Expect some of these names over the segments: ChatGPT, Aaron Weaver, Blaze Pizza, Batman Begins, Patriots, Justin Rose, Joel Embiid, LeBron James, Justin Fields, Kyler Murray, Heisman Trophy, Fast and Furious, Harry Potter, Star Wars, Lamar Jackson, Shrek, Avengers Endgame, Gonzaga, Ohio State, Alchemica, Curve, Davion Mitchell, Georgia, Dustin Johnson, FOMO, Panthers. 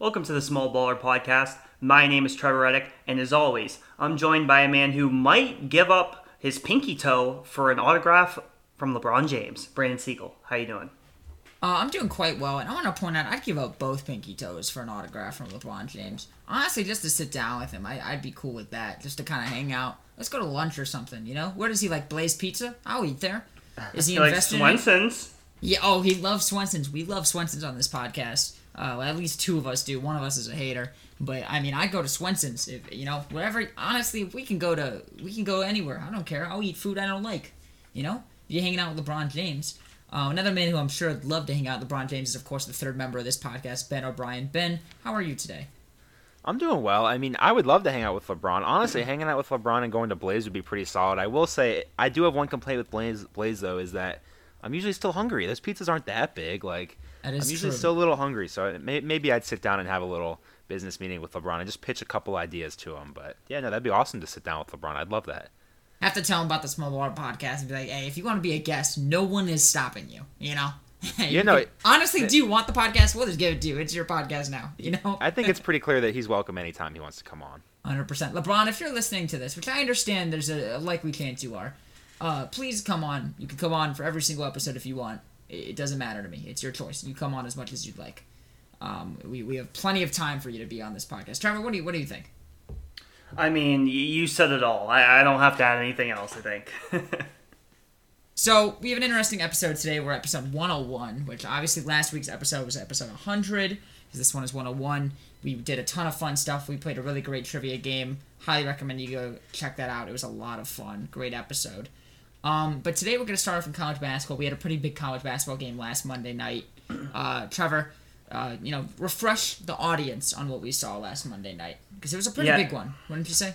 Welcome to the Small Baller Podcast. My name is Trevor Reddick, and as always, I'm joined by a man who might give up his pinky toe for an autograph from LeBron James, Brandon Siegel. How you doing? I'm doing quite well, and I want to point out I'd give up both pinky toes for an autograph from LeBron James. Honestly, just to sit down with him, I'd be cool with that, just to kind of hang out. Let's go to lunch or something, you know? Where does he like Blaze Pizza? I'll eat there. Is he invested like Swenson's? Yeah, oh, he loves Swenson's. We love Swenson's on this podcast. Well, at least two of us do. One of us is a hater. But, I mean, I go to Swenson's, if, you know, whatever. Honestly, we can go anywhere. I don't care. I'll eat food I don't like, you know? You're hanging out with LeBron James. Another man who I'm sure would love to hang out with LeBron James is, of course, the third member of this podcast, Ben O'Brien. Ben, how are you today? I'm doing well. I mean, I would love to hang out with LeBron. Honestly, hanging out with LeBron and going to Blaze would be pretty solid. I will say, I do have one complaint with Blaze though, is that I'm usually still hungry. Those pizzas aren't that big. Like, that is I'm usually still a little hungry, so maybe I'd sit down and have a little business meeting with LeBron and just pitch a couple ideas to him. But, yeah, no, that'd be awesome to sit down with LeBron. I'd love that. I have to tell him about the Small Baller Podcast and be like, hey, if you want to be a guest, no one is stopping you, you know? Honestly, do you want the podcast? We'll just give it to you. It's your podcast now, you know? I think it's pretty clear that he's welcome anytime he wants to come on. 100%. LeBron, if you're listening to this, which I understand there's a likely chance you are, please come on. You can come on for every single episode if you want. It doesn't matter to me. It's your choice. You come on as much as you'd like. We have plenty of time for you to be on this podcast. Trevor, what do you think? I mean, you said it all. I don't have to add anything else, I think. So, we have an interesting episode today. We're episode 101, which obviously last week's episode was episode 100, because this one is 101. We did a ton of fun stuff. We played a really great trivia game. Highly recommend you go check that out. It was a lot of fun. Great episode. But today we're going to start off in college basketball. We had a pretty big college basketball game last Monday night. Trevor, refresh the audience on what we saw last Monday night, because it was a pretty big one, wouldn't you say?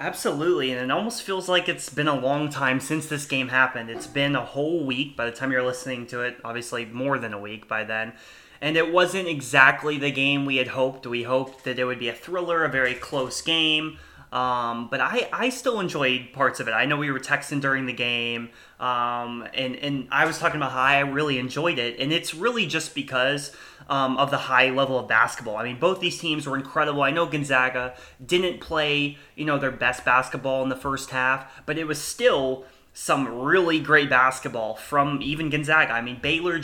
Absolutely, and it almost feels like it's been a long time since this game happened. It's been a whole week by the time you're listening to it, obviously more than a week by then. And it wasn't exactly the game we had hoped. We hoped that it would be a thriller, a very close game. But I still enjoyed parts of it. I know we were texting during the game, and I was talking about how I really enjoyed it, and it's really just because of the high level of basketball. I mean, both these teams were incredible. I know Gonzaga didn't play, their best basketball in the first half, but it was still some really great basketball from even Gonzaga. I mean, Baylor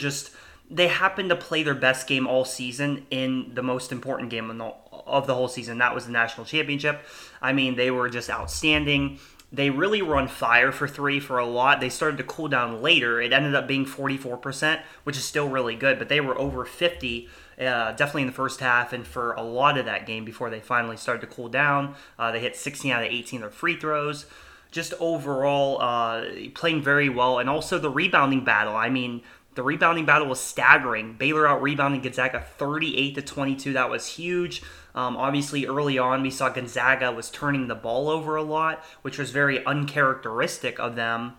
they happened to play their best game all season in the most important game of the whole season. That was the national championship. I mean, they were just outstanding. They really were on fire for three for a lot. They started to cool down later. It ended up being 44%, which is still really good, but they were over 50, definitely in the first half and for a lot of that game before they finally started to cool down. They hit 16 out of 18 of their free throws. Just overall, playing very well. And also the rebounding battle. I mean, the rebounding battle was staggering. Baylor out-rebounding Gonzaga 38-22. That was huge. Obviously, early on, we saw Gonzaga was turning the ball over a lot, which was very uncharacteristic of them.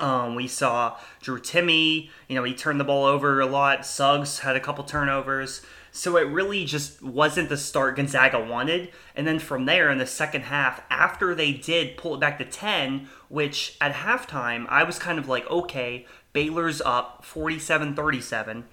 We saw Drew Timme, he turned the ball over a lot. Suggs had a couple turnovers. So it really just wasn't the start Gonzaga wanted. And then from there in the second half, after they did pull it back to 10, which at halftime, I was kind of like, okay, Baylor's up 47-37.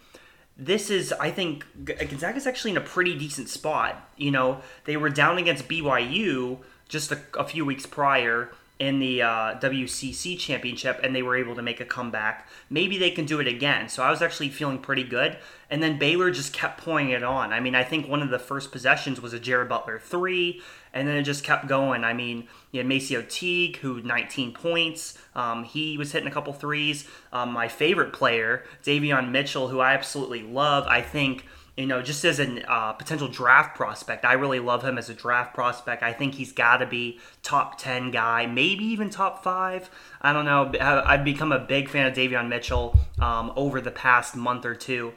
This is, I think, Gonzaga's actually in a pretty decent spot. They were down against BYU just a few weeks prior in the WCC championship, and they were able to make a comeback. Maybe they can do it again. So I was actually feeling pretty good. And then Baylor just kept pouring it on. I mean, I think one of the first possessions was a Jared Butler 3, and then it just kept going. I mean, you had Macy O'Teague, who 19 points. He was hitting a couple threes. My favorite player, Davion Mitchell, who I absolutely love. I think, just as a potential draft prospect, I really love him as a draft prospect. I think he's got to be top 10 guy, maybe even top 5. I don't know. I've become a big fan of Davion Mitchell over the past month or two.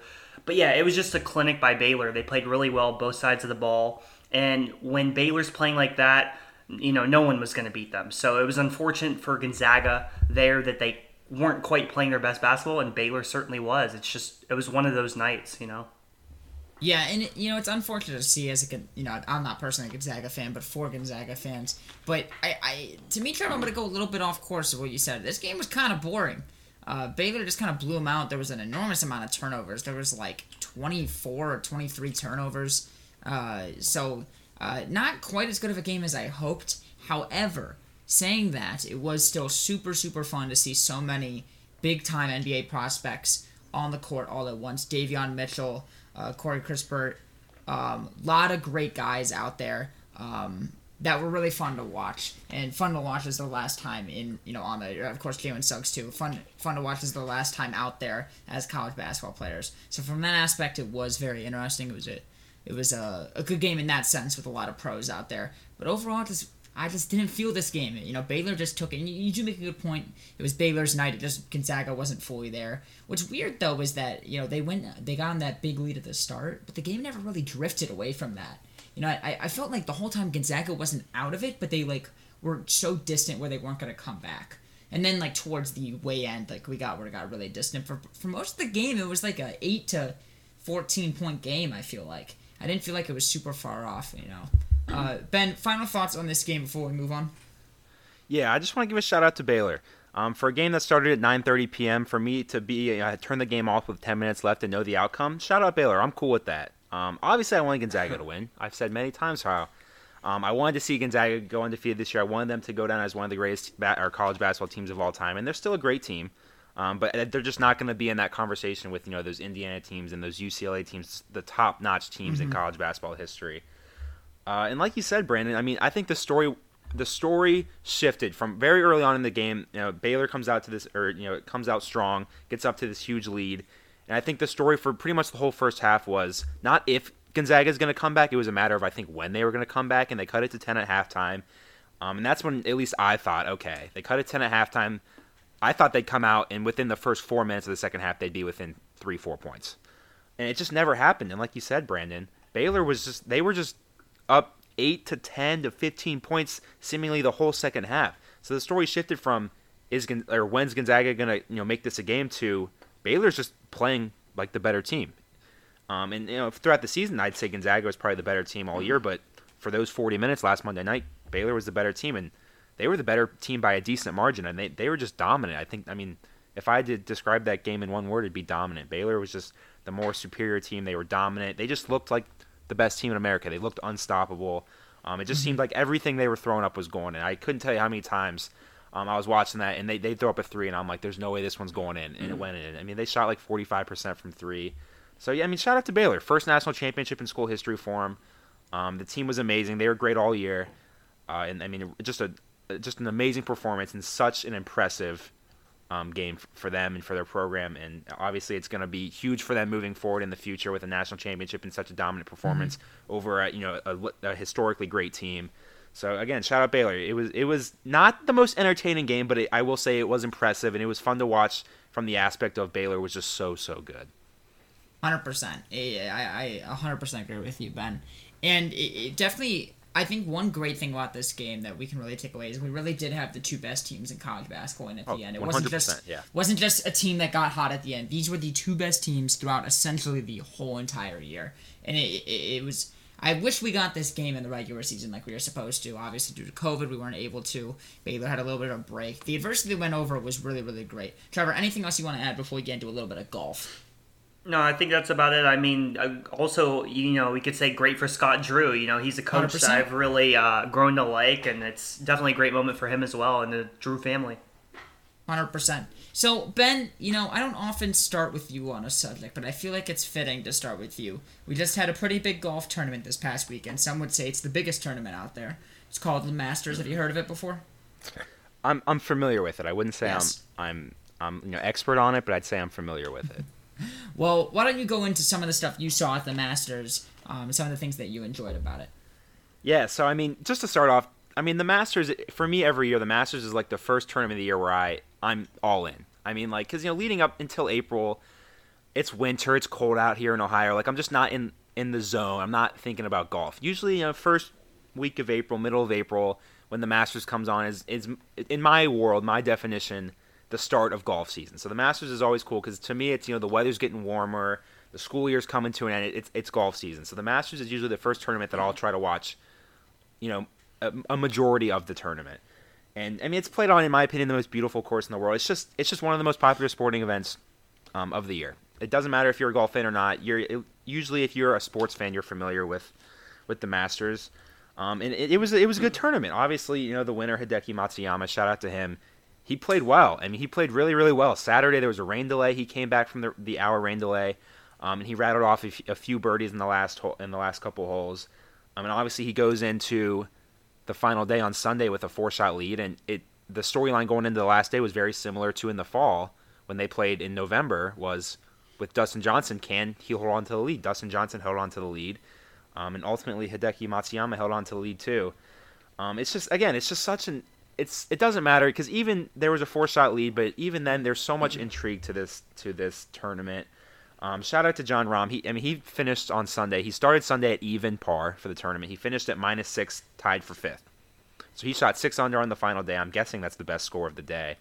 But, yeah, it was just a clinic by Baylor. They played really well both sides of the ball. And when Baylor's playing like that, no one was going to beat them. So it was unfortunate for Gonzaga there that they weren't quite playing their best basketball, and Baylor certainly was. It's just, it was one of those nights, Yeah, and, it's unfortunate to see as a, I'm not personally a Gonzaga fan, but for Gonzaga fans. But to me, Trevor, I'm going to go a little bit off course of what you said. This game was kind of boring. Baylor just kind of blew them out. There was an enormous amount of turnovers. There was like 24 or 23 turnovers. Not quite as good of a game as I hoped. However, saying that, it was still super, super fun to see so many big-time NBA prospects on the court all at once. Davion Mitchell, Corey Kispert, lot of great guys out there that were really fun to watch. And fun to watch as the last time in, you know, on the, of course, Jalen Suggs too. Fun to watch as the last time out there as college basketball players. So from that aspect, it was very interesting. It was a good game in that sense with a lot of pros out there. But overall, I just didn't feel this game. You know, Baylor just took it. And you do make a good point. It was Baylor's night. It just Gonzaga wasn't fully there. What's weird, though, is that, you know, they got on that big lead at the start, but the game never really drifted away from that. You know, I felt like the whole time Gonzaga wasn't out of it, but they, like, were so distant where they weren't going to come back. And then, like, towards the way end, like, we got really distant. For most of the game, it was like a 8 to 14-point game, I feel like. I didn't feel like it was super far off, you know. Ben, final thoughts on this game before we move on? Yeah, I just want to give a shout-out to Baylor. For a game that started at 9:30 p.m., for me to turn the game off with 10 minutes left and know the outcome, shout-out Baylor. I'm cool with that. Obviously, I wanted Gonzaga to win. I've said many times how I wanted to see Gonzaga go undefeated this year. I wanted them to go down as one of the greatest college basketball teams of all time, and they're still a great team. But they're just not going to be in that conversation with, you know, those Indiana teams and those UCLA teams, the top-notch teams in college basketball history. And like you said, Brandon, I mean, I think the story shifted from very early on in the game. You know, Baylor comes out strong, gets up to this huge lead, and I think the story for pretty much the whole first half was not if Gonzaga is going to come back. It was a matter of, I think, when they were going to come back, and they cut it to 10 at halftime. And that's when at least I thought, okay, they cut it 10 at halftime. I thought they'd come out, and within the first 4 minutes of the second half, they'd be within 3-4 points. And it just never happened. And like you said, Brandon, Baylor was just – they were just up 8 to 10 to 15 points seemingly the whole second half. So the story shifted from when's Gonzaga going to, you know, make this a game to Baylor's just playing like the better team. And, you know, throughout the season, I'd say Gonzaga was probably the better team all year, but for those 40 minutes last Monday night, Baylor was the better team, and they were the better team by a decent margin, and they were just dominant. I think, I mean, if I had to describe that game in one word, it'd be dominant. Baylor was just the more superior team. They were dominant. They just looked like the best team in America. They looked unstoppable. It just seemed like everything they were throwing up was going in. I couldn't tell you how many times I was watching that, and they throw up a three, and I'm like, there's no way this one's going in, and it went in. I mean, they shot like 45% from three. So, yeah, I mean, shout out to Baylor. First national championship in school history for them. The team was amazing. They were great all year. And, I mean, just an amazing performance and such an impressive game for them and for their program. And obviously it's going to be huge for them moving forward in the future with a national championship and such a dominant performance over a historically great team. So again, shout out Baylor. It was not the most entertaining game, but I will say it was impressive and it was fun to watch from the aspect of Baylor was just so good. 100%. I 100% agree with you, Ben. And it definitely, I think one great thing about this game that we can really take away is we really did have the two best teams in college basketball in at the end. It wasn't just a team that got hot at the end. These were the two best teams throughout essentially the whole entire year. And it was – I wish we got this game in the regular season like we were supposed to. Obviously, due to COVID, we weren't able to. Baylor had a little bit of a break. The adversity that went over was really, really great. Trevor, anything else you want to add before we get into a little bit of golf? No, I think that's about it. I mean, also, you know, we could say great for Scott Drew. You know, he's a coach 100%. That I've really grown to like, and it's definitely a great moment for him as well and the Drew family. 100%. So, Ben, you know, I don't often start with you on a subject, but I feel like it's fitting to start with you. We just had a pretty big golf tournament this past weekend. Some would say it's the biggest tournament out there. It's called the Masters. Have you heard of it before? I'm familiar with it. I wouldn't say yes. I'm you know, expert on it, but I'd say I'm familiar with it. Well, why don't you go into some of the stuff you saw at the Masters, some of the things that you enjoyed about it? Yeah, so, I mean, just to start off, I mean, the Masters, for me every year, the Masters is like the first tournament of the year where I'm all in. I mean, like, because, you know, leading up until April, it's winter, it's cold out here in Ohio. Like, I'm just not in the zone. I'm not thinking about golf. Usually, you know, first week of April, middle of April, when the Masters comes on is in my world, my definition, the start of golf season. So the Masters is always cool because to me it's, you know, the weather's getting warmer, the school year's coming to an end, it's golf season. So the Masters is usually the first tournament that I'll try to watch, you know, a majority of the tournament. And I mean, it's played on, in my opinion, the most beautiful course in the world. It's just one of the most popular sporting events of the year. It doesn't matter if you're a golf fan or not. Usually if you're a sports fan, you're familiar with with the Masters. And it was a good tournament. Obviously, you know, the winner, Hideki Matsuyama, shout out to him. He played well. I mean, he played really, really well. Saturday, there was a rain delay. He came back from the hour rain delay, and he rattled off a few birdies in the last couple holes. I mean, obviously, he goes into the final day on Sunday with a 4-shot lead, and the storyline going into the last day was very similar to in the fall when they played in November, was with Dustin Johnson, can he hold on to the lead? Dustin Johnson held on to the lead, and ultimately Hideki Matsuyama held on to the lead too. It doesn't matter, because even there was a 4-shot lead, but even then there's so much intrigue to this tournament. Shout out to John Rahm. He finished on Sunday. He started Sunday at even par for the tournament. He finished at -6, tied for 5th. So he shot 6 under on the final day. I'm guessing that's the best score of the day.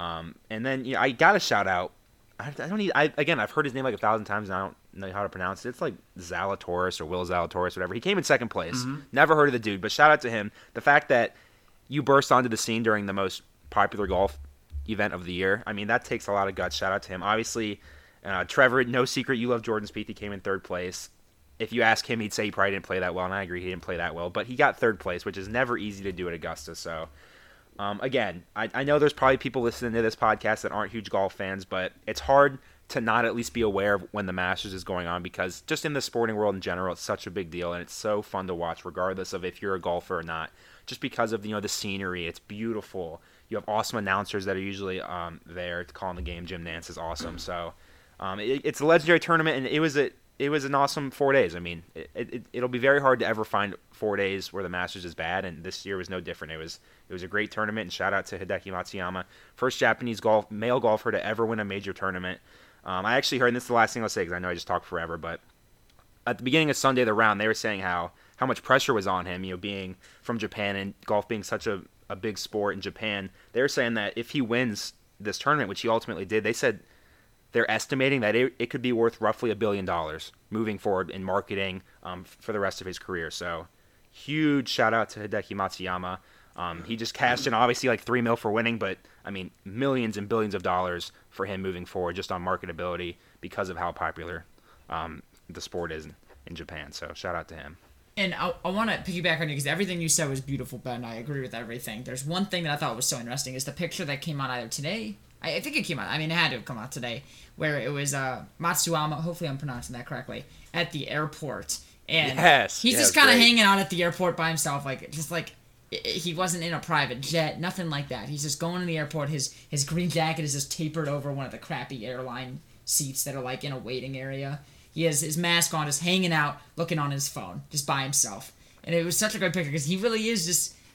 And then, you know, I gotta shout out. I've heard his name like 1,000 times, and I don't know how to pronounce it. It's like Zalatoris or Will Zalatoris, whatever. He came in 2nd place. Mm-hmm. Never heard of the dude, but shout out to him. The fact that you burst onto the scene during the most popular golf event of the year, I mean, that takes a lot of guts. Shout out to him. Obviously, Trevor, no secret, you love Jordan Spieth. He came in 3rd place. If you ask him, he'd say he probably didn't play that well, and I agree, he didn't play that well. But he got 3rd place, which is never easy to do at Augusta. So, again, I know there's probably people listening to this podcast that aren't huge golf fans, but it's hard to not at least be aware of when the Masters is going on, because just in the sporting world in general, it's such a big deal, and it's so fun to watch regardless of if you're a golfer or not. Just because of, you know, the scenery, it's beautiful. You have awesome announcers that are usually there to call in the game. Jim Nance is awesome. So, it's a legendary tournament, and it was an awesome 4 days. I mean, it'll be very hard to ever find 4 days where the Masters is bad, and this year was no different. It was a great tournament, and shout out to Hideki Matsuyama, first Japanese male golfer to ever win a major tournament. I actually heard, and this is the last thing I'll say because I know I just talked forever, but at the beginning of Sunday, the round, they were saying how much pressure was on him, you know, being from Japan and golf being such a big sport in Japan. They were saying that if he wins this tournament, which he ultimately did, they said they're estimating that it could be worth roughly $1 billion moving forward in marketing for the rest of his career. So huge shout out to Hideki Matsuyama. He just cashed in obviously like $3 million for winning, but I mean millions and billions of dollars for him moving forward just on marketability because of how popular the sport is in Japan. So shout out to him. And I want to piggyback on you because everything you said was beautiful, Ben. I agree with everything. There's one thing that I thought was so interesting is the picture that came out either today. I think it came out. I mean, it had to have come out today, where it was Matsuyama. Hopefully, I'm pronouncing that correctly. At the airport, and he's just kind of hanging out at the airport by himself, he wasn't in a private jet, nothing like that. He's just going to the airport. His green jacket is just tapered over one of the crappy airline seats that are like in a waiting area. He has his mask on, just hanging out, looking on his phone, just by himself. And it was such a great picture because he really is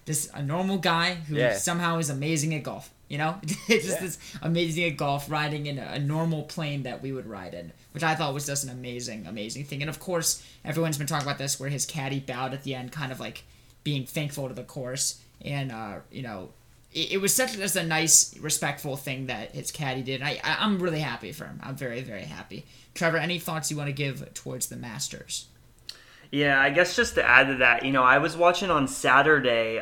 just a normal guy who somehow is amazing at golf. You know, this amazing at golf, riding in a normal plane that we would ride in, which I thought was just an amazing, amazing thing. And of course, everyone's been talking about this, where his caddy bowed at the end, kind of like being thankful to the course. And you know, it was such just a nice, respectful thing that his caddy did. And I'm really happy for him. I'm very, very happy. Trevor, any thoughts you want to give towards the Masters? Yeah, I guess just to add to that, you know, I was watching on Saturday,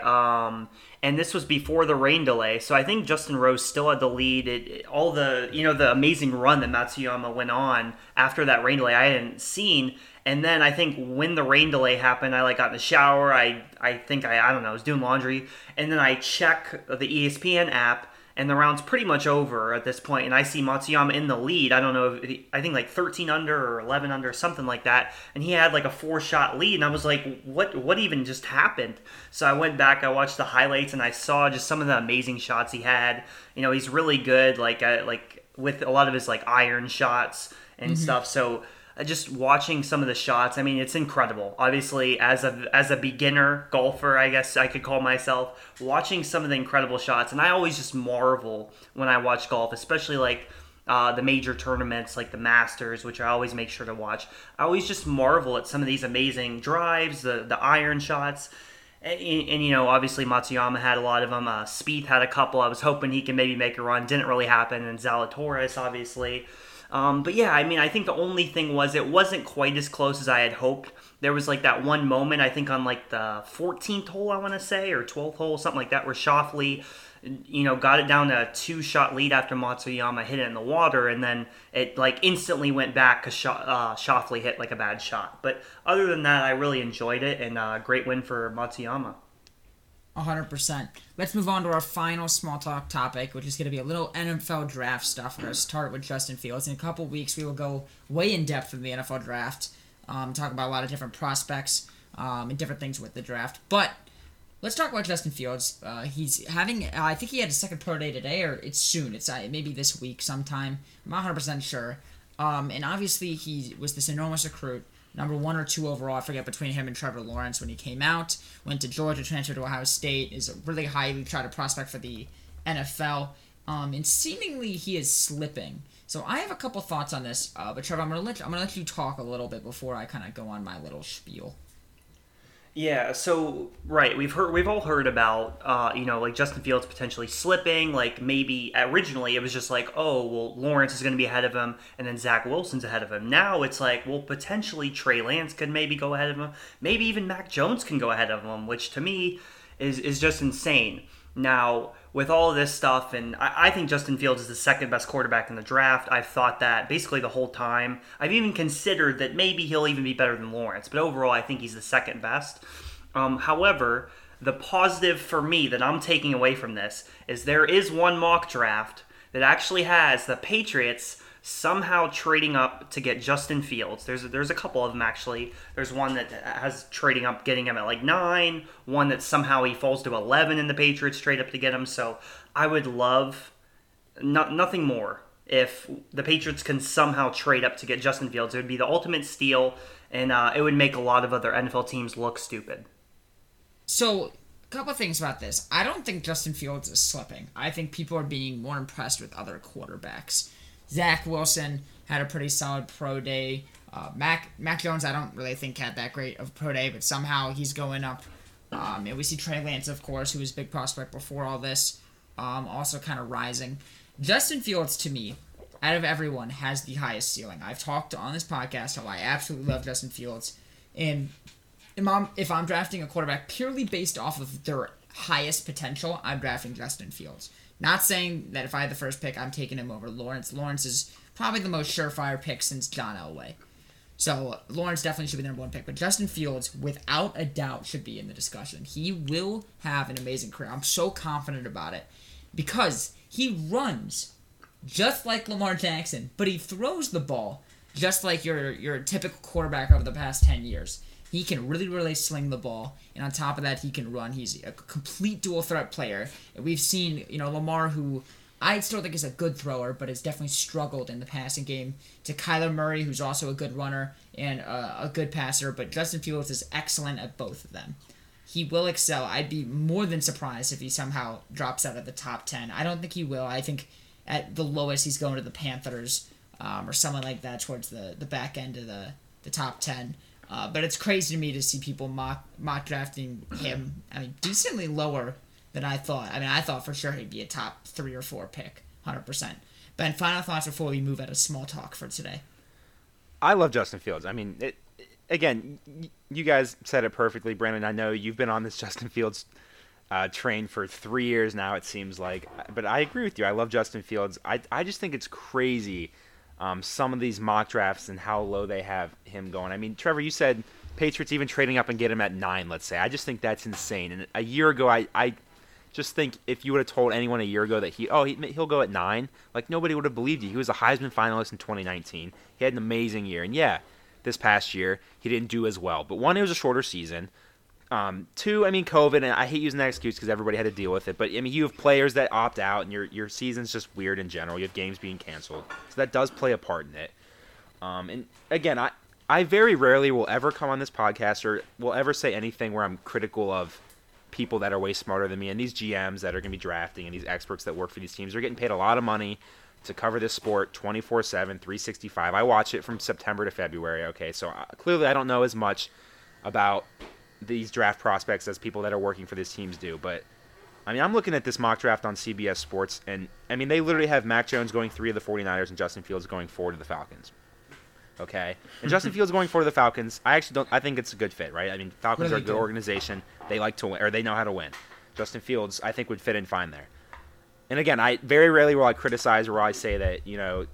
and this was before the rain delay, so I think Justin Rose still had the lead. All the, you know, the amazing run that Matsuyama went on after that rain delay, I hadn't seen. And then I think when the rain delay happened, I got in the shower. I think I was doing laundry, and then I check the ESPN app, and the round's pretty much over at this point, and I see Matsuyama in the lead. I don't know, I think like 13 under or 11 under, something like that, and he had like a 4-shot lead, and I was like, what even just happened? So I went back, I watched the highlights, and I saw just some of the amazing shots he had. You know, he's really good, like with a lot of his like iron shots and stuff, so just watching some of the shots, I mean, it's incredible. Obviously, as a beginner golfer, I guess I could call myself, watching some of the incredible shots. And I always just marvel when I watch golf, especially like the major tournaments like the Masters, which I always make sure to watch. I always just marvel at some of these amazing drives, the iron shots. And you know, obviously Matsuyama had a lot of them. Spieth had a couple. I was hoping he can maybe make a run. Didn't really happen. And Zalatoris, obviously. But yeah, I mean, I think the only thing was it wasn't quite as close as I had hoped. There was like that one moment, I think on like the 14th hole, I want to say, or 12th hole, something like that, where Schauffele, you know, got it down to a 2-shot lead after Matsuyama hit it in the water, and then it like instantly went back because Schauffele hit like a bad shot. But other than that, I really enjoyed it, and great win for Matsuyama. 100%. Let's move on to our final small talk topic, which is going to be a little NFL draft stuff. We're going to start with Justin Fields. In a couple weeks, we will go way in depth in the NFL draft, talk about a lot of different prospects and different things with the draft. But let's talk about Justin Fields. He's having, I think he had his second pro day today, or it's soon. It's maybe this week sometime. I'm not 100% sure. And obviously, he was this enormous recruit. Number 1 or 2 overall, I forget, between him and Trevor Lawrence when he came out. Went to Georgia, transferred to Ohio State. Is a really highly touted prospect for the NFL. And seemingly he is slipping. So I have a couple thoughts on this. But Trevor, I'm gonna let you talk a little bit before I kind of go on my little spiel. Yeah. So right, we've all heard about you know, like Justin Fields potentially slipping. Like maybe originally it was just like, oh well, Lawrence is going to be ahead of him, and then Zach Wilson's ahead of him. Now it's like, well, potentially Trey Lance could maybe go ahead of him. Maybe even Mac Jones can go ahead of him, which to me is just insane. Now, with all of this stuff, and I think Justin Fields is the second best quarterback in the draft. I've thought that basically the whole time. I've even considered that maybe he'll even be better than Lawrence, but overall I think he's the second best. However, the positive for me that I'm taking away from this is there is one mock draft that actually has the Patriots somehow trading up to get Justin Fields. There's a couple of them, actually. There's one that has trading up, getting him at like 9, one that somehow he falls to 11 and the Patriots trade up to get him. So I would love nothing more if the Patriots can somehow trade up to get Justin Fields. It would be the ultimate steal, and it would make a lot of other NFL teams look stupid. So a couple of things about this. I don't think Justin Fields is slipping. I think people are being more impressed with other quarterbacks. Zach Wilson had a pretty solid pro day. Mac Jones, I don't really think had that great of a pro day, but somehow he's going up. And we see Trey Lance, of course, who was a big prospect before all this, also kind of rising. Justin Fields, to me, out of everyone, has the highest ceiling. I've talked on this podcast how I absolutely love Justin Fields. And if I'm drafting a quarterback purely based off of their highest potential, I'm drafting Justin Fields. Not saying that if I had the first pick, I'm taking him over Lawrence. Lawrence is probably the most surefire pick since John Elway. So Lawrence definitely should be the number 1 pick. But Justin Fields, without a doubt, should be in the discussion. He will have an amazing career. I'm so confident about it because he runs just like Lamar Jackson, but he throws the ball just like your typical quarterback over the past 10 years. He can really, really sling the ball, and on top of that, he can run. He's a complete dual-threat player. And we've seen, you know, Lamar, who I still think is a good thrower, but has definitely struggled in the passing game, to Kyler Murray, who's also a good runner and a good passer, but Justin Fields is excellent at both of them. He will excel. I'd be more than surprised if he somehow drops out of the top 10. I don't think he will. I think at the lowest, he's going to the Panthers or someone like that towards the back end of the top 10. But it's crazy to me to see people mock drafting him. I mean, decently lower than I thought. I mean, I thought for sure he'd be a top 3 or 4 pick, 100%. Ben, final thoughts before we move out of small talk for today. I love Justin Fields. I mean, again, you guys said it perfectly, Brandon. I know you've been on this Justin Fields train for 3 years now, it seems like. But I agree with you. I love Justin Fields. I just think it's crazy. Some of these mock drafts and how low they have him going. I mean, Trevor, you said Patriots even trading up and get him at 9, let's say. I just think that's insane. And a year ago, I just think if you would have told anyone a year ago that he'll go at 9, like nobody would have believed you. He was a Heisman finalist in 2019. He had an amazing year. And yeah, this past year, he didn't do as well. But one, it was a shorter season. 2, I mean, COVID, and I hate using that excuse because everybody had to deal with it. But, I mean, you have players that opt out, and your season's just weird in general. You have games being canceled. So that does play a part in it. And, again, I very rarely will ever come on this podcast or will ever say anything where I'm critical of people that are way smarter than me. And these GMs that are going to be drafting and these experts that work for these teams are getting paid a lot of money to cover this sport 24/7, 365. I watch it from September to February, okay? So, clearly I don't know as much about these draft prospects as people that are working for these teams do, but I mean, I'm looking at this mock draft on CBS Sports, and, I mean, they literally have Mac Jones going 3 to the 49ers and Justin Fields going 4 to the Falcons. Okay? And Justin Fields going 4 to the Falcons, I think it's a good fit, right? I mean, Falcons are a good organization. They like to win, or they know how to win. Justin Fields, I think, would fit in fine there. And, again, I very rarely will I criticize or I say that, you know,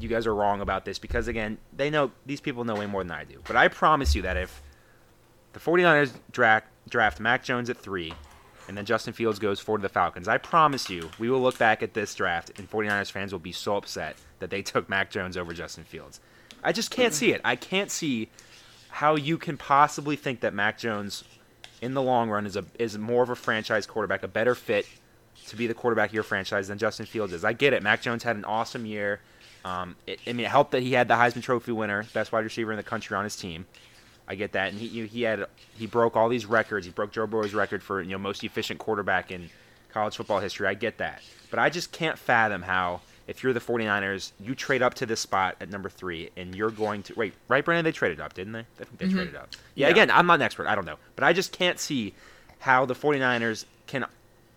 you guys are wrong about this because, again, they know these people know way more than I do. But I promise you that if the 49ers draft Mac Jones at 3 and then Justin Fields goes 4 to the Falcons, I promise you we will look back at this draft and 49ers fans will be so upset that they took Mac Jones over Justin Fields. I just can't see it. I can't see how you can possibly think that Mac Jones in the long run is more of a franchise quarterback, a better fit to be the quarterback of your franchise than Justin Fields is. I get it. Mac Jones had an awesome year. It helped that he had the Heisman Trophy winner, best wide receiver in the country on his team. I get that, and he broke all these records. He broke Joe Burrow's record for most efficient quarterback in college football history. I get that, but I just can't fathom how if you're the 49ers, you trade up to this spot at number 3, and you're going to wait. Right, Brandon? They traded up, didn't they? I think they traded up. Yeah. Again, I'm not an expert. I don't know, but I just can't see how the 49ers can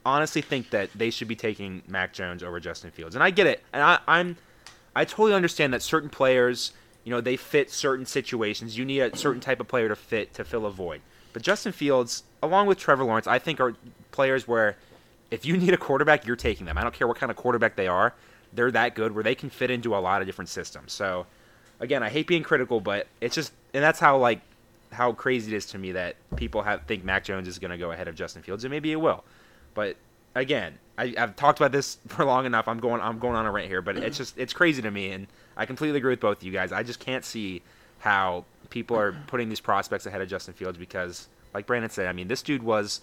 honestly think that they should be taking Mac Jones over Justin Fields. And I get it, and I totally understand that certain players, they fit certain situations. You need a certain type of player to fill a void. But Justin Fields, along with Trevor Lawrence, I think are players where if you need a quarterback, you're taking them. I don't care what kind of quarterback they are. They're that good where they can fit into a lot of different systems. So, again, I hate being critical, but it's just – and that's how crazy it is to me that people think Mac Jones is going to go ahead of Justin Fields, and maybe it will. But, again, I've talked about this for long enough. I'm going on a rant here, but it's crazy to me, and – I completely agree with both of you guys. I just can't see how people are putting these prospects ahead of Justin Fields because, like Brandon said, I mean, this dude was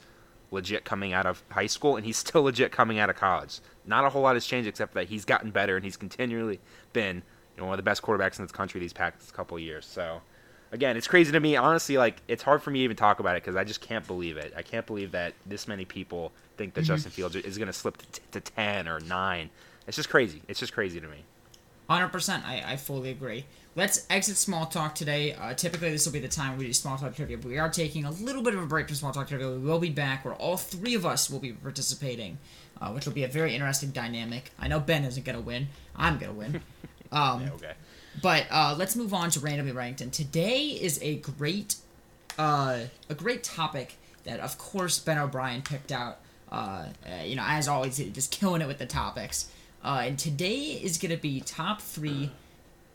legit coming out of high school, and he's still legit coming out of college. Not a whole lot has changed except that he's gotten better, and he's continually been one of the best quarterbacks in this country these past couple of years. So, again, it's crazy to me. Honestly, it's hard for me to even talk about it because I just can't believe it. I can't believe that this many people think that Justin Fields is going to slip to 10 or 9. It's just crazy. It's just crazy to me. 100%, I fully agree. Let's exit small talk today. Typically, this will be the time we do small talk trivia, but we are taking a little bit of a break from small talk trivia. We will be back where all three of us will be participating, which will be a very interesting dynamic. I know Ben isn't going to win. I'm going to win. Yeah, okay. But let's move on to Randomly Ranked. And today is a great topic that, of course, Ben O'Brien picked out. As always, just killing it with the topics. And today is going to be top 3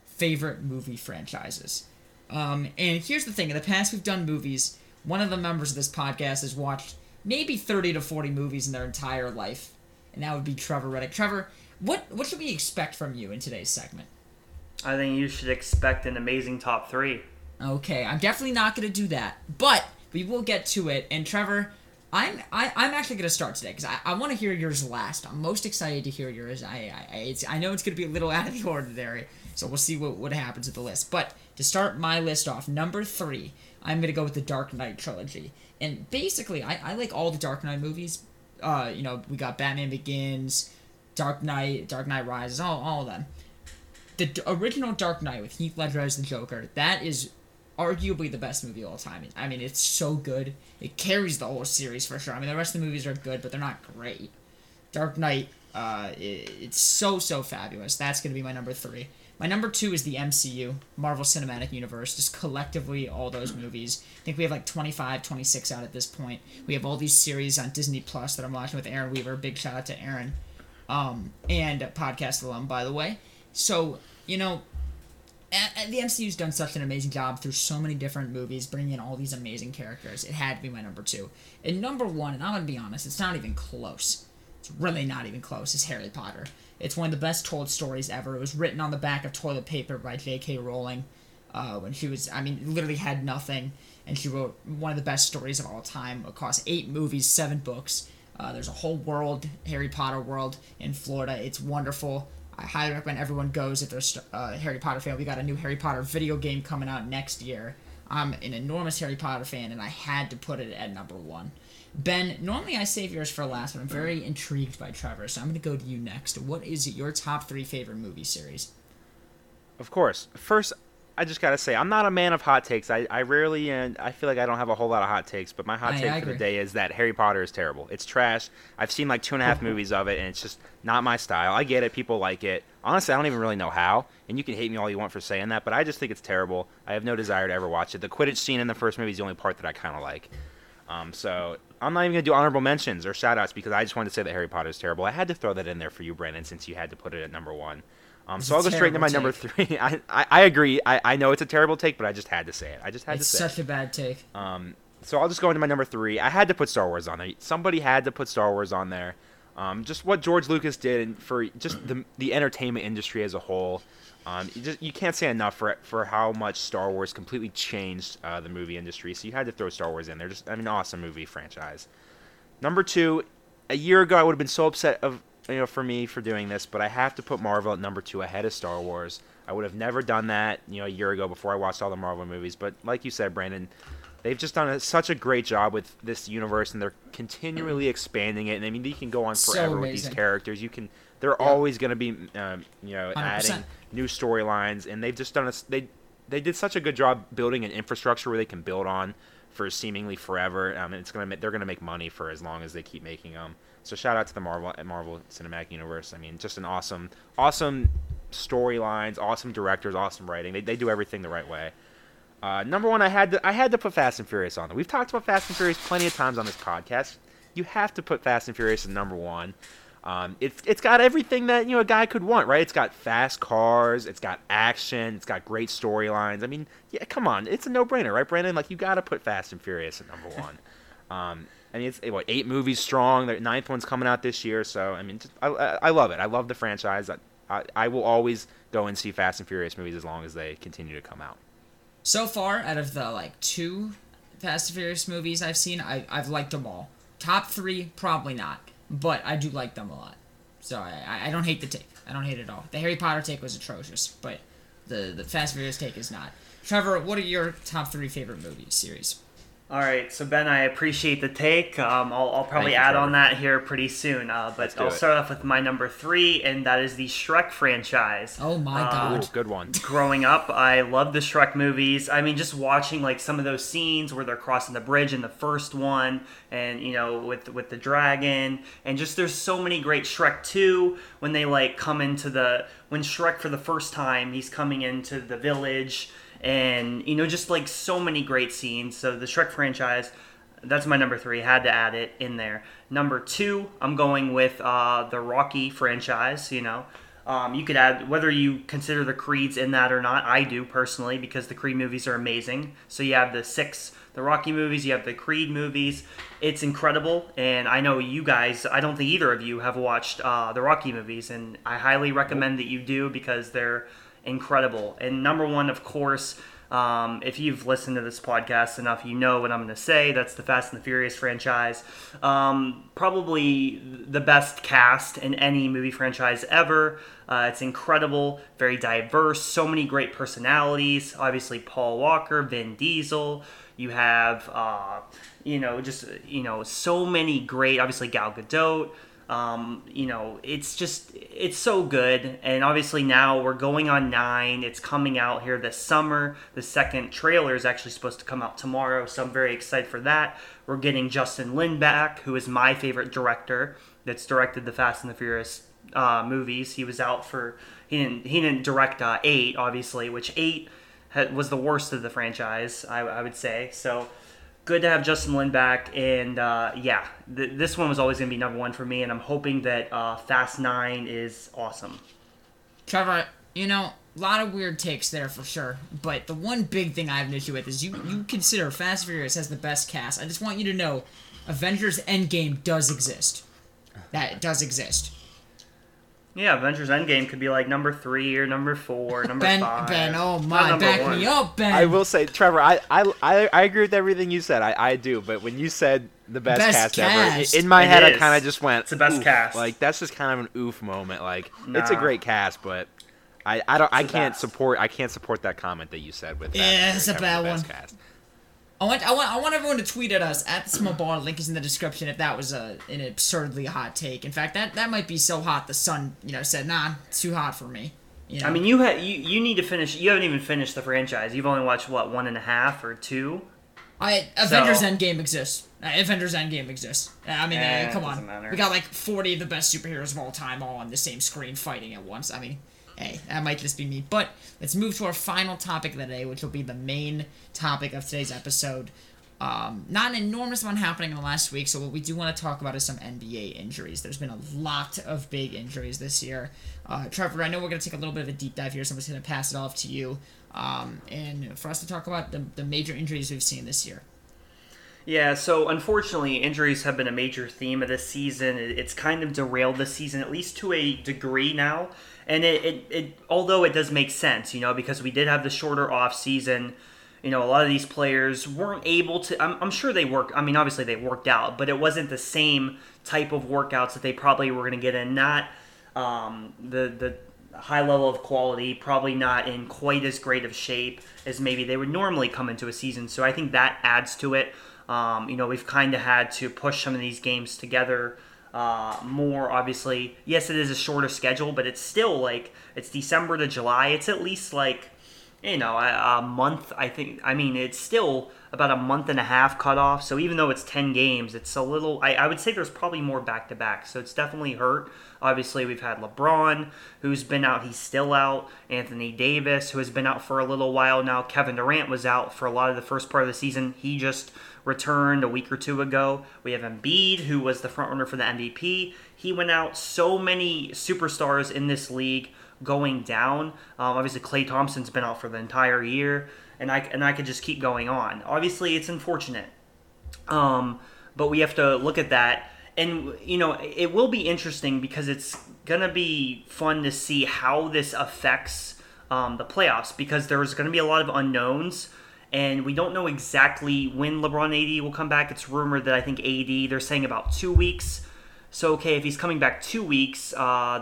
favorite movie franchises. And here's the thing. In the past, we've done movies. One of the members of this podcast has watched maybe 30 to 40 movies in their entire life. And that would be Trevor Reddick. Trevor, what should we expect from you in today's segment? I think you should expect an amazing top 3. Okay, I'm definitely not going to do that. But we will get to it. And Trevor, I'm actually going to start today because I want to hear yours last. I'm most excited to hear yours. I know it's going to be a little out of the ordinary, so we'll see what happens with the list. But to start my list off, number 3, I'm going to go with the Dark Knight trilogy. And basically, I like all the Dark Knight movies. We got Batman Begins, Dark Knight Rises, all of them. The original Dark Knight with Heath Ledger as the Joker, that is arguably the best movie of all time. I mean, it's so good. It carries the whole series for sure. I mean, the rest of the movies are good, but they're not great. Dark Knight, it's so, so fabulous. That's going to be my number 3. My number 2 is the MCU, Marvel Cinematic Universe, just collectively all those movies. I think we have 25, 26 out at this point. We have all these series on Disney Plus that I'm watching with Aaron Weaver. Big shout out to Aaron. And podcast alum, by the way. So, the MCU's done such an amazing job through so many different movies, bringing in all these amazing characters. It had to be my number 2. And number 1, and I'm going to be honest, it's not even close. It's really not even close. It's Harry Potter. It's one of the best told stories ever. It was written on the back of toilet paper by J.K. Rowling when she was, literally had nothing. And she wrote one of the best stories of all time across 8 movies, 7 books. There's a whole world, Harry Potter world, in Florida. It's wonderful. I highly recommend everyone goes if they're a Harry Potter fan. We got a new Harry Potter video game coming out next year. I'm an enormous Harry Potter fan, and I had to put it at number 1. Ben, normally I save yours for last, but I'm very intrigued by Trevor, so I'm going to go to you next. What is your top 3 favorite movie series? Of course. First, I just gotta say, I'm not a man of hot takes. I rarely, and I feel like I don't have a whole lot of hot takes, but my hot take for the day is that Harry Potter is terrible. It's trash. I've seen like 2.5 movies of it, and it's just not my style. I get it. People like it. Honestly, I don't even really know how, and you can hate me all you want for saying that, but I just think it's terrible. I have no desire to ever watch it. The Quidditch scene in the first movie is the only part that I kind of like. So I'm not even going to do honorable mentions or shout-outs because I just wanted to say that Harry Potter is terrible. I had to throw that in there for you, Brandon, since you had to put it at number one. So I'll go straight to my number three. I agree. I know it's a terrible take, but I just had to say it. I just had to say it. It's such a bad take. So I'll just go into my number three. I had to put Star Wars on there. Somebody had to put Star Wars on there. Just what George Lucas did and for just the entertainment industry as a whole. You can't say enough for how much Star Wars completely changed the movie industry. So you had to throw Star Wars in there. Just an awesome movie franchise. Number two, a year ago I would have been so upset for me for doing this, but I have to put Marvel at number two ahead of Star Wars. I would have never done that, a year ago before I watched all the Marvel movies. But like you said, Brandon, they've just done such a great job with this universe, and they're continually expanding it. And I mean, you can go on forever with these characters. They're always going to be, adding new storylines, and they've just done they did such a good job building an infrastructure where they can build on for seemingly forever. And they're going to make money for as long as they keep making them. So shout out to the Marvel Cinematic Universe. I mean, just an awesome, awesome storylines, awesome directors, awesome writing. They do everything the right way. Number one, I had to put Fast and Furious on there. We've talked about Fast and Furious plenty of times on this podcast. You have to put Fast and Furious at number one. It's got everything that a guy could want, right? It's got fast cars, it's got action, it's got great storylines. I mean, yeah, come on, it's a no-brainer, right, Brandon? Like, you got to put Fast and Furious at number one. It's 8 movies strong. The 9th one's coming out this year, so I mean, I love it. I love the franchise. I will always go and see Fast and Furious movies as long as they continue to come out. So far, out of the 2 Fast and Furious movies I've seen, I've liked them all. Top 3, probably not, but I do like them a lot. So I don't hate the take. I don't hate it at all. The Harry Potter take was atrocious, but the Fast and Furious take is not. Trevor, what are your top 3 favorite movie series? All right, so Ben, I appreciate the take. I'll probably add on that here pretty soon, but I'll start off with my number 3, and that is the Shrek franchise. Oh my God, good one. Growing up, I loved the Shrek movies. I mean, just watching some of those scenes where they're crossing the bridge in the first one, and with the dragon, and just there's so many great Shrek 2 when they come into when Shrek for the first time he's coming into the village. And, just so many great scenes. So the Shrek franchise, that's my number 3. Had to add it in there. Number 2, I'm going with the Rocky franchise, You could add, whether you consider the Creeds in that or not, I do personally, because the Creed movies are amazing. So you have the 6, the Rocky movies, you have the Creed movies. It's incredible, and I know you guys, I don't think either of you have watched the Rocky movies, and I highly recommend that you do because they're incredible. And number 1, of course, if you've listened to this podcast enough, you know what I'm going to say. That's the Fast and the Furious franchise. Probably the best cast in any movie franchise ever. It's incredible, very diverse, so many great personalities. Obviously, Paul Walker, Vin Diesel. You have, so many great, obviously, Gal Gadot. It's so good. And obviously now we're going on 9. It's coming out here this summer. The second trailer is actually supposed to come out tomorrow, so I'm very excited for that. We're getting Justin Lin back, who is my favorite director that's directed the Fast and the Furious movies. He was out for, he didn't direct 8, obviously, which 8 was the worst of the franchise, I would say. So good to have Justin Lin back, and this one was always going to be number 1 for me, and I'm hoping that Fast 9 is awesome. Trevor, a lot of weird takes there for sure, but the one big thing I have an issue with is you consider Fast and Furious has the best cast. I just want you to know Avengers Endgame does exist. That does exist. Yeah, Avengers Endgame could be number 3 or number 4, number 5. Ben, oh my, back me up, Ben. I will say, Trevor, I agree with everything you said. I do, but when you said the best cast ever, in my head, I kind of just went, it's the best oof. Cast. That's just kind of an oof moment. It's a great cast, but I can't support that comment that you said with that. Yeah, it's a bad one. Cast. I want everyone to tweet at us at the small bar. Link is in the description. If that was an absurdly hot take, in fact, that might be so hot the sun said, nah, it's too hot for me. You know? I mean, you need to finish. You haven't even finished the franchise. You've only watched what, 1.5 or 2. Avengers Endgame exists. I mean, come on. Matter. We got like 40 of the best superheroes of all time all on the same screen fighting at once. I mean, hey, that might just be me. But let's move to our final topic of the day, which will be the main topic of today's episode. Not an enormous amount happening in the last week, so what we do want to talk about is some NBA injuries. There's been a lot of big injuries this year. Trevor, I know we're going to take a little bit of a deep dive here, so I'm just going to pass it off to you. And for us to talk about the major injuries we've seen this year. Yeah, so unfortunately, injuries have been a major theme of this season. It's kind of derailed this season, at least to a degree now. And it although it does make sense, you know, because we did have the shorter off season. You know, a lot of these players weren't able to, I'm sure they worked, I mean, obviously they worked out, but it wasn't the same type of workouts that they probably were going to get in, not the high level of quality, probably not in quite as great of shape as maybe they would normally come into a season. So I think that adds to it. You know, we've kind of had to push some of these games together more, obviously. Yes, it is a shorter schedule, but it's still like, it's December to July. It's at least like, you know, a month, I think. I mean, it's still about a month and a half cutoff. So even though it's 10 games, it's a little, I would say there's probably more back-to-back. So it's definitely hurt. Obviously, we've had LeBron, who's been out. He's still out. Anthony Davis, who has been out for a little while now. Kevin Durant was out for a lot of the first part of the season. He just returned a week or two ago. We have Embiid, who was the frontrunner for the MVP. He went out. So many superstars in this league going down. Obviously, Klay Thompson's been out for the entire year, and I could just keep going on. Obviously, it's unfortunate, but we have to look at that. And, you know, it will be interesting because it's going to be fun to see how this affects the playoffs, because there's going to be a lot of unknowns, and we don't know exactly when LeBron AD will come back. It's rumored that I think AD, they're saying about 2 weeks. So, okay, if he's coming back 2 weeks, the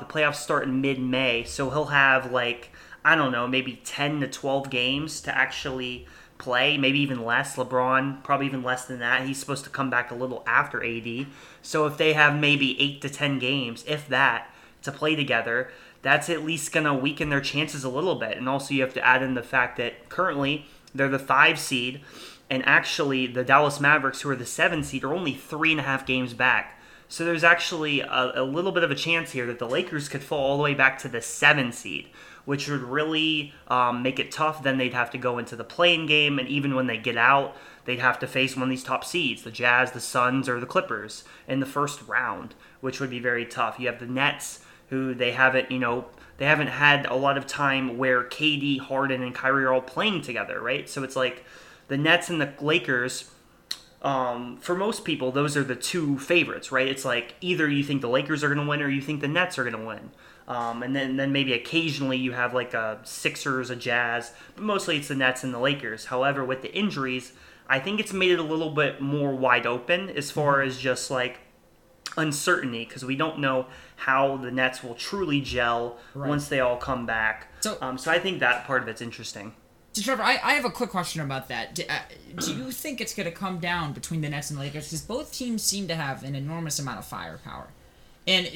playoffs start in mid-May, so he'll have, like, I don't know, maybe 10 to 12 games to actually play, maybe even less. LeBron, probably even less than that. He's supposed to come back a little after AD. So if they have maybe 8 to 10 games, if that, to play together, that's at least going to weaken their chances a little bit. And also you have to add in the fact that currently they're the 5 seed, and actually the Dallas Mavericks, who are the 7 seed, are only 3.5 games back. So there's actually a little bit of a chance here that the Lakers could fall all the way back to the 7 seed, which would really make it tough. Then they'd have to go into the play-in game, and even when they get out, they'd have to face one of these top seeds, the Jazz, the Suns, or the Clippers, in the first round, which would be very tough. You have the Nets, who they haven't had a lot of time where KD, Harden, and Kyrie are all playing together, right? So it's like the Nets and the Lakers. For most people, those are the two favorites, right? It's like either you think the Lakers are going to win or you think the Nets are going to win. And then maybe occasionally you have like a Sixers, a Jazz, but mostly it's the Nets and the Lakers. However, with the injuries, I think it's made it a little bit more wide open as far as just like uncertainty, because we don't know how the Nets will truly gel right once they all come back. So I think that part of it's interesting. So, Trevor, I have a quick question about that. Do you think it's going to come down between the Nets and the Lakers? Because both teams seem to have an enormous amount of firepower. And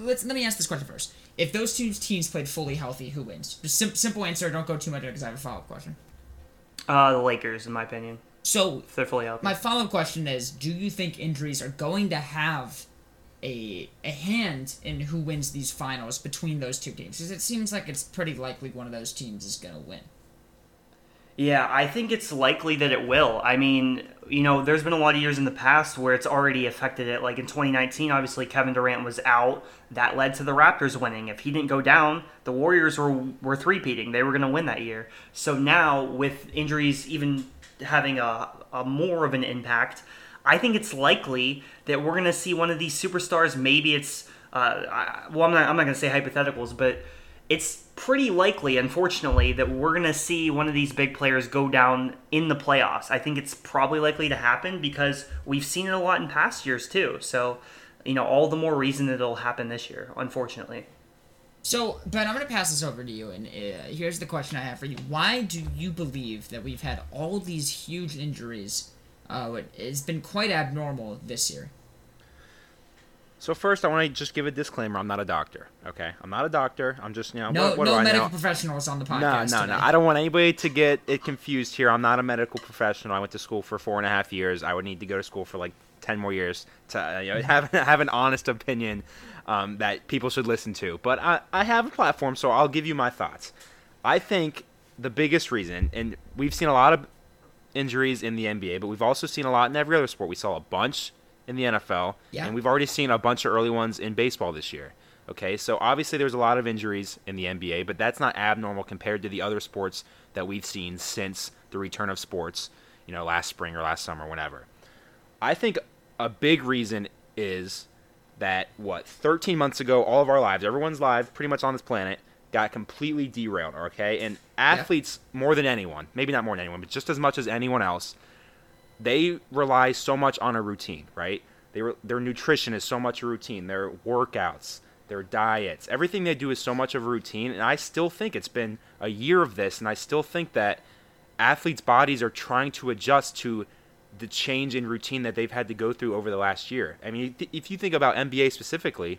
let me ask this question first. If those two teams played fully healthy, who wins? Just simple answer. Don't go too much because I have a follow-up question. The Lakers, in my opinion. So, if they're fully healthy. My follow-up question is, do you think injuries are going to have a hand in who wins these finals between those two teams? Because it seems like it's pretty likely one of those teams is going to win. Yeah, I think it's likely that it will. I mean, you know, there's been a lot of years in the past where it's already affected it. Like in 2019, obviously Kevin Durant was out. That led to the Raptors winning. If he didn't go down, the Warriors were three-peating. They were going to win that year. So now with injuries even having a more of an impact, I think it's likely that we're going to see one of these superstars. Maybe it's I'm not going to say hypotheticals, but it's pretty likely, unfortunately, that we're going to see one of these big players go down in the playoffs. I think it's probably likely to happen because we've seen it a lot in past years too. So, you know, all the more reason that it'll happen this year, unfortunately. So, Ben, I'm going to pass this over to you, and here's the question I have for you. Why do you believe that we've had all these huge injuries? It's been quite abnormal this year. So first, I want to just give a disclaimer. I'm not a doctor, okay? I'm not a doctor. I'm just, you know, no medical professionals on the podcast. No. I don't want anybody to get it confused here. I'm not a medical professional. I went to school for 4.5 years. I would need to go to school for like 10 more years to have an honest opinion that people should listen to. But I have a platform, so I'll give you my thoughts. I think the biggest reason, and we've seen a lot of injuries in the NBA, but we've also seen a lot in every other sport. We saw a bunch in the NFL, yeah, and we've already seen a bunch of early ones in baseball this year. Okay, so obviously there's a lot of injuries in the NBA, but that's not abnormal compared to the other sports that we've seen since the return of sports, you know, last spring or last summer, whenever. I think a big reason is that, 13 months ago, all of our lives, everyone's lives pretty much on this planet, got completely derailed, okay? And athletes, more than anyone, maybe not more than anyone, but just as much as anyone else, they rely so much on a routine, right? Their nutrition is so much a routine. Their workouts, their diets, everything they do is so much of a routine. And I still think it's been a year of this, and I still think that athletes' bodies are trying to adjust to the change in routine that they've had to go through over the last year. I mean, if you think about NBA specifically,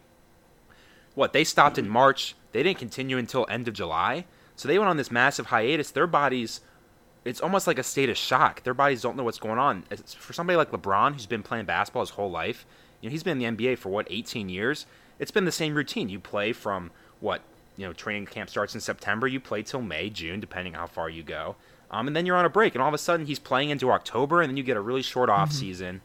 they stopped in March. They didn't continue until end of July. So they went on this massive hiatus. Their bodies... it's almost like a state of shock. Their bodies don't know what's going on. For somebody like LeBron, who's been playing basketball his whole life, you know, he's been in the NBA for 18 years. It's been the same routine. You play from training camp starts in September. You play till May, June, depending on how far you go. And then you're on a break, and all of a sudden he's playing into October, and then you get a really short off season.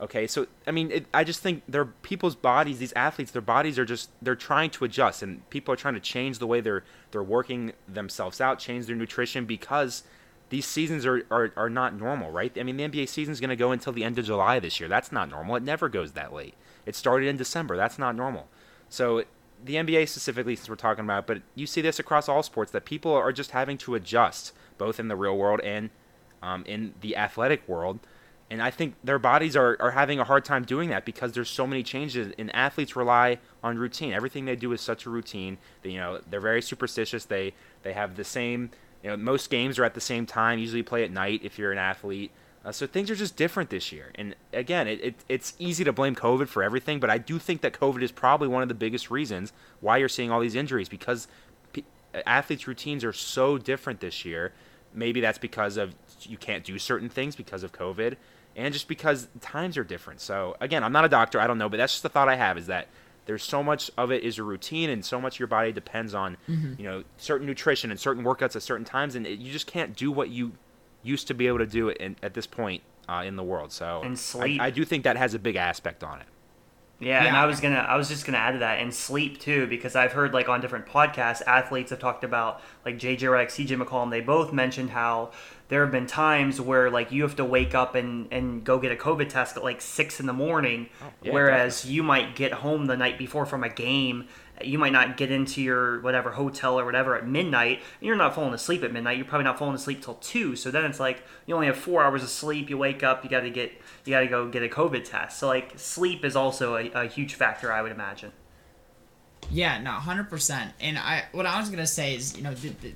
Okay, so I mean, I just think people's bodies, these athletes, their bodies are they're trying to adjust, and people are trying to change the way they're working themselves out, change their nutrition because these seasons are not normal, right? I mean, the NBA season is going to go until the end of July this year. That's not normal. It never goes that late. It started in December. That's not normal. So the NBA specifically, since we're talking about it, but you see this across all sports, that people are just having to adjust, both in the real world and in the athletic world. And I think their bodies are having a hard time doing that because there's so many changes, and athletes rely on routine. Everything they do is such a routine. That, they're very superstitious. They have the same... most games are at the same time, usually play at night if you're an athlete. So things are just different this year. And again, it's easy to blame COVID for everything, but I do think that COVID is probably one of the biggest reasons why you're seeing all these injuries, because athletes' routines are so different this year. Maybe that's because of you can't do certain things because of COVID, and just because times are different. So again, I'm not a doctor, I don't know, but that's just the thought I have, is that there's so much of it is a routine, and so much your body depends on, certain nutrition and certain workouts at certain times, and you just can't do what you used to be able to do at this point in the world. So and sleep. I do think that has a big aspect on it. Yeah, and I was just gonna add to that, and sleep too, because I've heard on different podcasts, athletes have talked about JJ Redick, CJ McCollum. They both mentioned how there have been times where you have to wake up and go get a COVID test at 6 a.m, whereas you might get home the night before from a game. You might not get into your hotel or whatever at midnight, and you're not falling asleep at midnight. You're probably not falling asleep till 2. So then it's you only have 4 hours of sleep. You wake up, you got to go get a COVID test. So sleep is also a huge factor, I would imagine. Yeah, no, 100%. And what I was going to say is,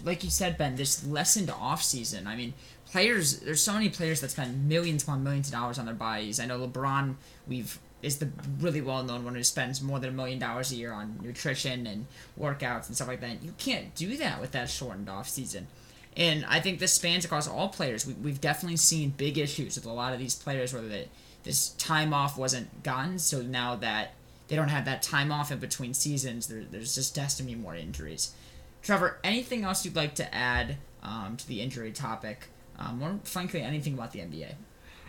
like you said, Ben, this lessened off season. I mean, players, there's so many players that spend millions upon millions of dollars on their bodies. I know LeBron, is the really well-known one who spends more than $1 million a year on nutrition and workouts and stuff like that. You can't do that with that shortened off season. And I think this spans across all players. We've definitely seen big issues with a lot of these players where this time off wasn't gotten, so now that they don't have that time off in between seasons, there's just destined to be more injuries. Trevor, anything else you'd like to add to the injury topic? Or frankly, anything about the NBA?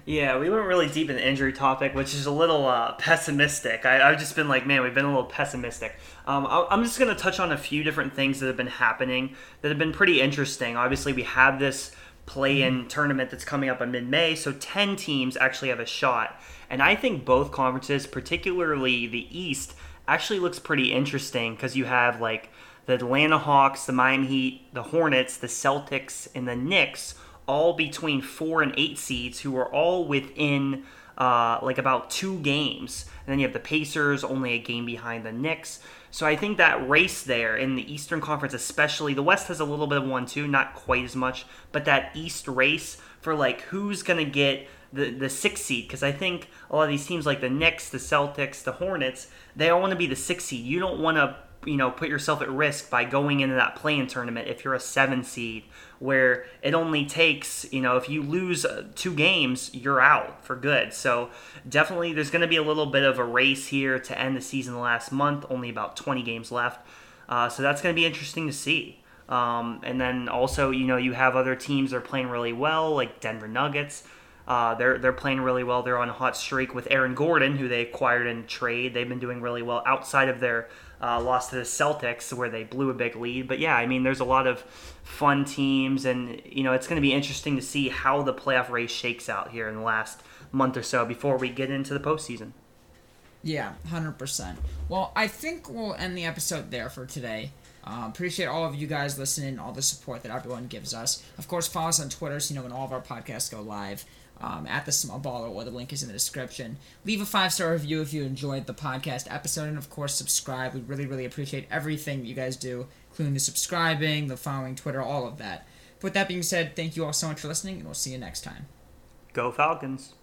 Yeah, we went really deep in the injury topic, which is a little pessimistic. I've just been man, we've been a little pessimistic. I'm just going to touch on a few different things that have been happening that have been pretty interesting. Obviously, we have this play-in tournament that's coming up in mid-May, so 10 teams actually have a shot. And I think both conferences, particularly the East, actually looks pretty interesting because you have, the Atlanta Hawks, the Miami Heat, the Hornets, the Celtics, and the Knicks, all between 4 and 8 seeds, who are all within about 2 games. And then you have the Pacers, only a game behind the Knicks. So I think that race there in the Eastern Conference, especially, the West has a little bit of one too, not quite as much, but that East race for who's going to get the sixth seed, because I think a lot of these teams like the Knicks, the Celtics, the Hornets, they all want to be the sixth seed. You don't want to, you know, put yourself at risk by going into that play-in tournament if you're a 7 seed, where it only takes, you know, if you lose 2 games, you're out for good. So definitely there's going to be a little bit of a race here to end the season last month, only about 20 games left. So that's going to be interesting to see. And then also, you know, you have other teams that are playing really well, like Denver Nuggets. They're playing really well. They're on a hot streak with Aaron Gordon, who they acquired in trade. They've been doing really well outside of their loss to the Celtics, where they blew a big lead. But yeah, I mean, there's a lot of fun teams, and you know, it's going to be interesting to see how the playoff race shakes out here in the last month or so before we get into the postseason. Yeah, 100%. Well, I think we'll end the episode there for today. Appreciate all of you guys listening, all the support that everyone gives us. Of course, follow us on Twitter so you know when all of our podcasts go live. At the Small Baller, or the link is in the description. Leave a 5-star review if you enjoyed the podcast episode, and of course subscribe. We really, really appreciate everything that you guys do, including the subscribing, the following Twitter, all of that. But with that being said, thank you all so much for listening, and we'll see you next time. Go Falcons!